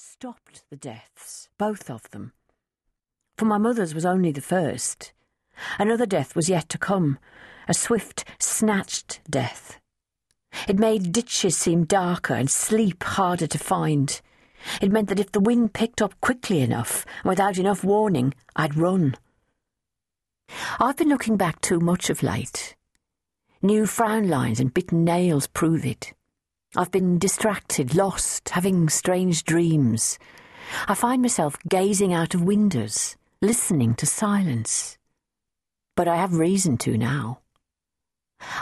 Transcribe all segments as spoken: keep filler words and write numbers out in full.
stopped the deaths, both of them. For my mother's was only the first. Another death was yet to come, a swift, snatched death. It made ditches seem darker and sleep harder to find. It meant that if the wind picked up quickly enough, without enough warning, I'd run. I've been looking back too much of late. New frown lines and bitten nails prove it. I've been distracted, lost, having strange dreams. I find myself gazing out of windows, listening to silence. But I have reason to now.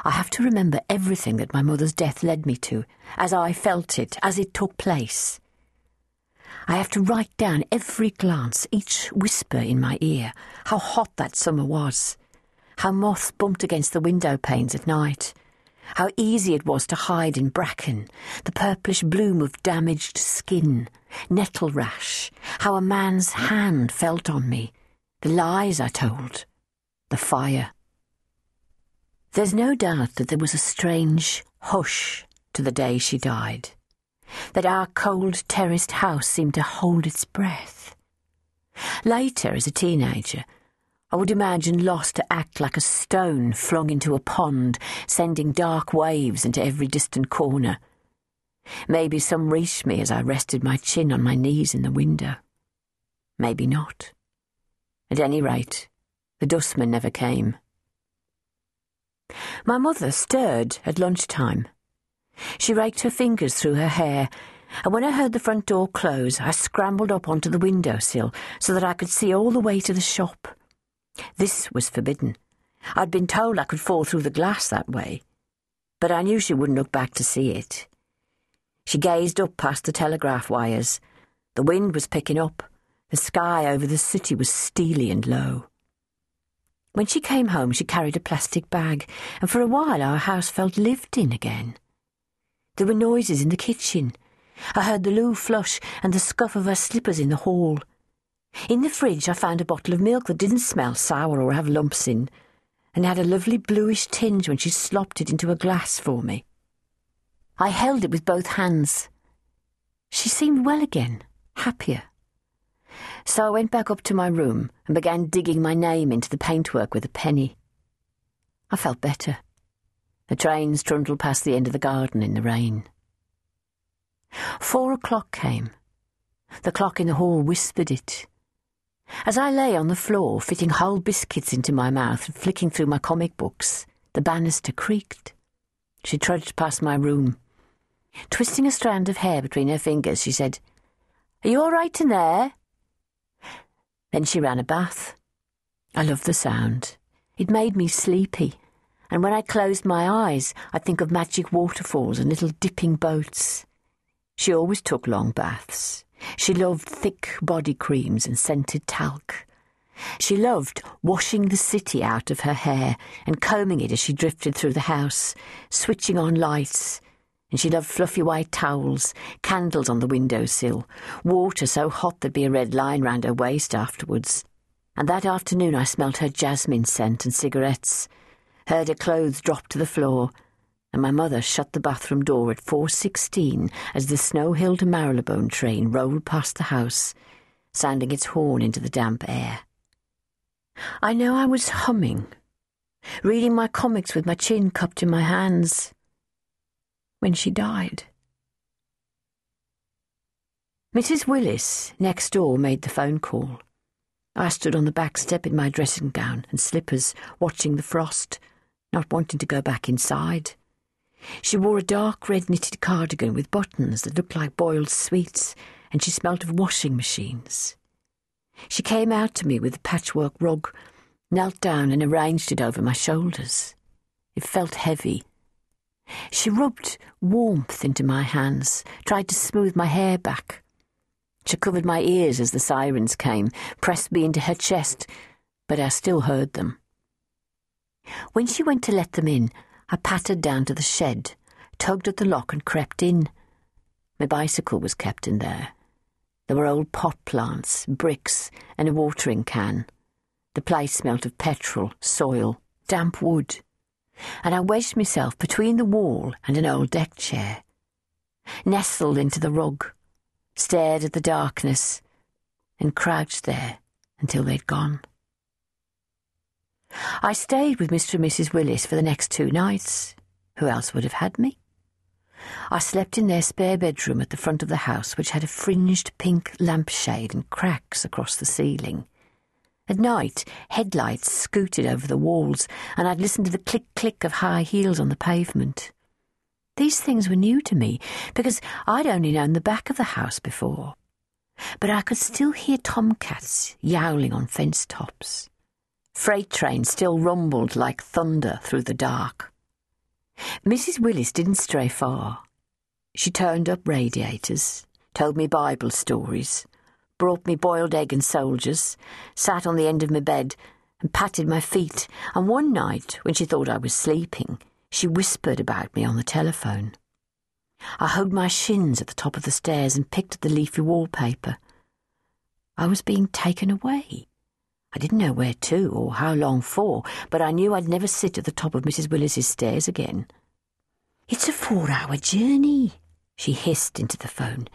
I have to remember everything that my mother's death led me to, as I felt it, as it took place. I have to write down every glance, each whisper in my ear, how hot that summer was, how moths bumped against the window panes at night, how easy it was to hide in bracken, the purplish bloom of damaged skin, nettle rash, how a man's hand felt on me, the lies I told, the fire. There's no doubt that there was a strange hush to the day she died, that our cold terraced house seemed to hold its breath. Later, as a teenager, I would imagine loss to act like a stone flung into a pond, sending dark waves into every distant corner. Maybe some reached me as I rested my chin on my knees in the window. Maybe not. At any rate, the dustman never came. My mother stirred at lunchtime. She raked her fingers through her hair, and when I heard the front door close, I scrambled up onto the windowsill so that I could see all the way to the shop. This was forbidden. I'd been told I could fall through the glass that way, but I knew she wouldn't look back to see it. She gazed up past the telegraph wires. The wind was picking up. The sky over the city was steely and low. When she came home, she carried a plastic bag, and for a while our house felt lived in again. There were noises in the kitchen. I heard the loo flush and the scuff of her slippers in the hall. In the fridge I found a bottle of milk that didn't smell sour or have lumps in, and had a lovely bluish tinge when she slopped it into a glass for me. I held it with both hands. She seemed well again, happier. So I went back up to my room and began digging my name into the paintwork with a penny. I felt better. The trains trundled past the end of the garden in the rain. Four o'clock came. The clock in the hall whispered it. As I lay on the floor, fitting whole biscuits into my mouth and flicking through my comic books, the banister creaked. She trudged past my room. Twisting a strand of hair between her fingers, she said, "Are you all right in there?" Then she ran a bath. I loved the sound. It made me sleepy, and when I closed my eyes, I'd think of magic waterfalls and little dipping boats. She always took long baths. She loved thick body creams and scented talc. She loved washing the city out of her hair and combing it as she drifted through the house, switching on lights. And she loved fluffy white towels, candles on the windowsill, water so hot there'd be a red line round her waist afterwards. And that afternoon I smelt her jasmine scent and cigarettes, heard her clothes drop to the floor, and my mother shut the bathroom door at four sixteen as the Snow Hill to Marylebone train rolled past the house, sounding its horn into the damp air. I know I was humming, reading my comics with my chin cupped in my hands, when she died. Missus Willis, next door, made the phone call. I stood on the back step in my dressing gown and slippers, watching the frost, not wanting to go back inside. She wore a dark red knitted cardigan with buttons that looked like boiled sweets, and she smelt of washing machines. She came out to me with the patchwork rug, knelt down and arranged it over my shoulders. It felt heavy. She rubbed warmth into my hands, tried to smooth my hair back. She covered my ears as the sirens came, pressed me into her chest, but I still heard them. When she went to let them in, I pattered down to the shed, tugged at the lock and crept in. My bicycle was kept in there. There were old pot plants, bricks, and a watering can. The place smelt of petrol, soil, damp wood, and I wedged myself between the wall and an old deck chair, nestled into the rug. stared at the darkness, and crouched there until they'd gone. I stayed with Mister and Missus Willis for the next two nights. Who else would have had me? I slept in their spare bedroom at the front of the house, which had a fringed pink lampshade and cracks across the ceiling. At night, headlights scooted over the walls, and I'd listen to the click-click of high heels on the pavement. These things were new to me, because I'd only known the back of the house before. But I could still hear tomcats yowling on fence tops. Freight trains still rumbled like thunder through the dark. Missus Willis didn't stray far. She turned up radiators, told me Bible stories, brought me boiled egg and soldiers, sat on the end of my bed and patted my feet, and one night, when she thought I was sleeping, she whispered about me on the telephone. I hugged my shins at the top of the stairs and picked at the leafy wallpaper. I was being taken away. I didn't know where to or how long for, but I knew I'd never sit at the top of Missus Willis's stairs again. "It's a four-hour journey," she hissed into the phone.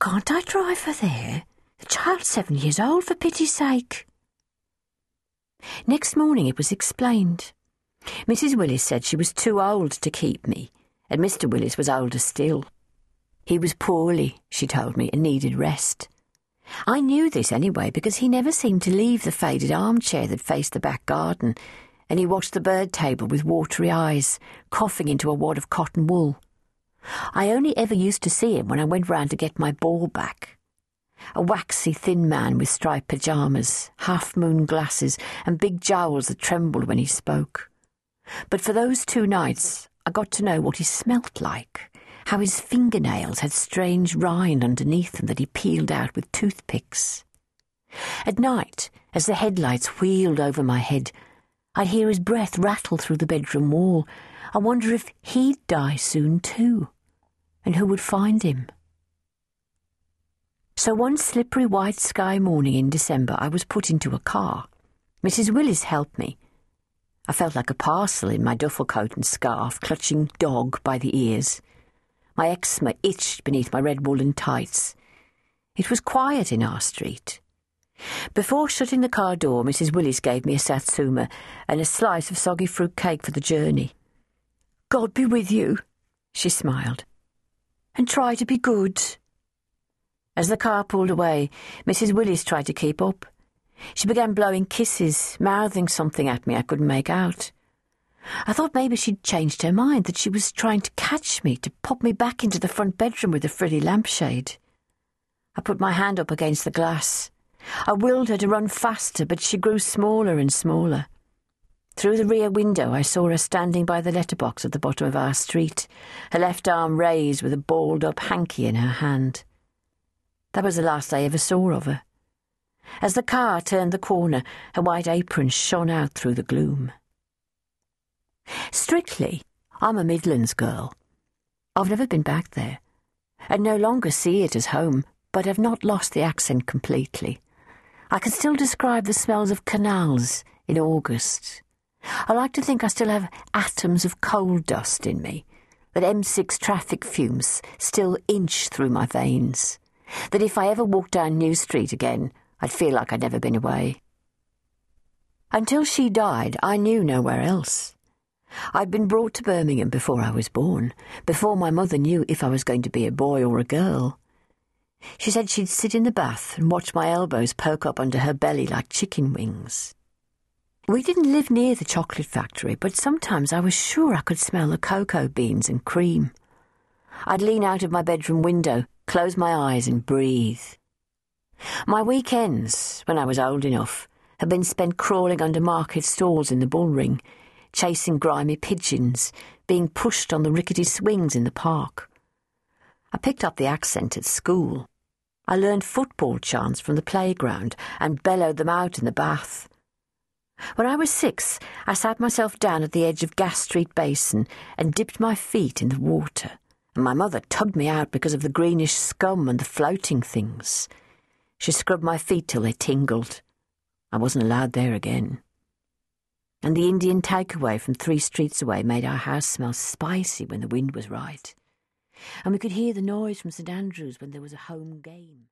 "Can't I drive her there? The child's seven years old, for pity's sake." Next morning it was explained. Missus Willis said she was too old to keep me, and Mister Willis was older still. He was poorly, she told me, and needed rest. I knew this anyway, because he never seemed to leave the faded armchair that faced the back garden, and he watched the bird table with watery eyes, coughing into a wad of cotton wool. I only ever used to see him when I went round to get my ball back. A waxy thin man with striped pyjamas, half-moon glasses, and big jowls that trembled when he spoke. But for those two nights I got to know what he smelt like, how his fingernails had strange rind underneath them that he peeled out with toothpicks. At night, as the headlights wheeled over my head, I'd hear his breath rattle through the bedroom wall. I wonder if he'd die soon too, and who would find him. So one slippery white sky morning in December, I was put into a car. Missus Willis helped me. I felt like a parcel in my duffel coat and scarf, clutching dog by the ears. My eczema itched beneath my red woolen tights. It was quiet in our street. Before shutting the car door, Missus Willis gave me a satsuma and a slice of soggy fruit cake for the journey. "God be with you," she smiled, "and try to be good." As the car pulled away, Missus Willis tried to keep up. She began blowing kisses, mouthing something at me I couldn't make out. I thought maybe she'd changed her mind, that she was trying to catch me, to pop me back into the front bedroom with the frilly lampshade. I put my hand up against the glass. I willed her to run faster, but she grew smaller and smaller. Through the rear window I saw her standing by the letterbox at the bottom of our street, her left arm raised with a balled-up hanky in her hand. That was the last I ever saw of her. As the car turned the corner, her white apron shone out through the gloom. Strictly, I'm a Midlands girl. I've never been back there, and no longer see it as home, but I've not lost the accent completely. I can still describe the smells of canals in August. I like to think I still have atoms of coal dust in me, that M six traffic fumes still inch through my veins, that if I ever walked down New Street again, I'd feel like I'd never been away. Until she died, I knew nowhere else. I'd been brought to Birmingham before I was born, before my mother knew if I was going to be a boy or a girl. She said she'd sit in the bath and watch my elbows poke up under her belly like chicken wings. We didn't live near the chocolate factory, but sometimes I was sure I could smell the cocoa beans and cream. I'd lean out of my bedroom window, close my eyes and breathe. My weekends, when I was old enough, had been spent crawling under market stalls in the Bull Ring, chasing grimy pigeons, being pushed on the rickety swings in the park. I picked up the accent at school. I learned football chants from the playground and bellowed them out in the bath. When I was six, I sat myself down at the edge of Gas Street Basin and dipped my feet in the water. And my mother tugged me out because of the greenish scum and the floating things. She scrubbed my feet till they tingled. I wasn't allowed there again. And the Indian takeaway from three streets away made our house smell spicy when the wind was right. and we could hear the noise from Saint Andrews when there was a home game.